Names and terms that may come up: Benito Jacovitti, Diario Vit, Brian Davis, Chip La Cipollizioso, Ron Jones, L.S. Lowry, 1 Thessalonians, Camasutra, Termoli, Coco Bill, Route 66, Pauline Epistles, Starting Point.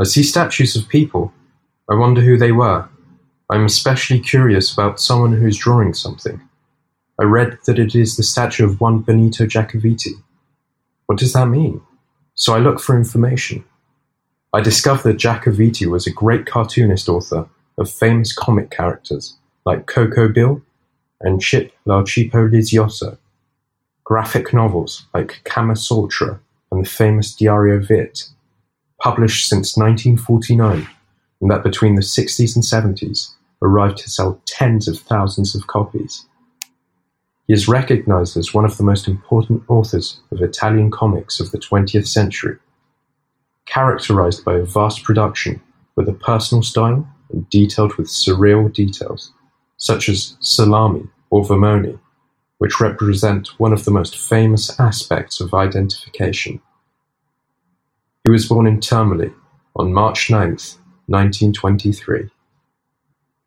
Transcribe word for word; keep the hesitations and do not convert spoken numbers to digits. I see statues of people. I wonder who they were. I'm especially curious about someone who's drawing something. I read that it is the statue of one Benito Jacovitti. What does that mean? So I look for information. I discover that Jacovitti was a great cartoonist author of famous comic characters like Coco Bill and Chip La Cipollizioso, graphic novels like Camasutra and the famous Diario Vit, published since nineteen forty-nine, and that between the sixties and seventies arrived to sell tens of thousands of copies. He is recognized as one of the most important authors of Italian comics of the twentieth century, characterized by a vast production with a personal style and detailed with surreal details, such as salami or vermoni, which represent one of the most famous aspects of identification. He was born in Termoli on March ninth, nineteen twenty-three.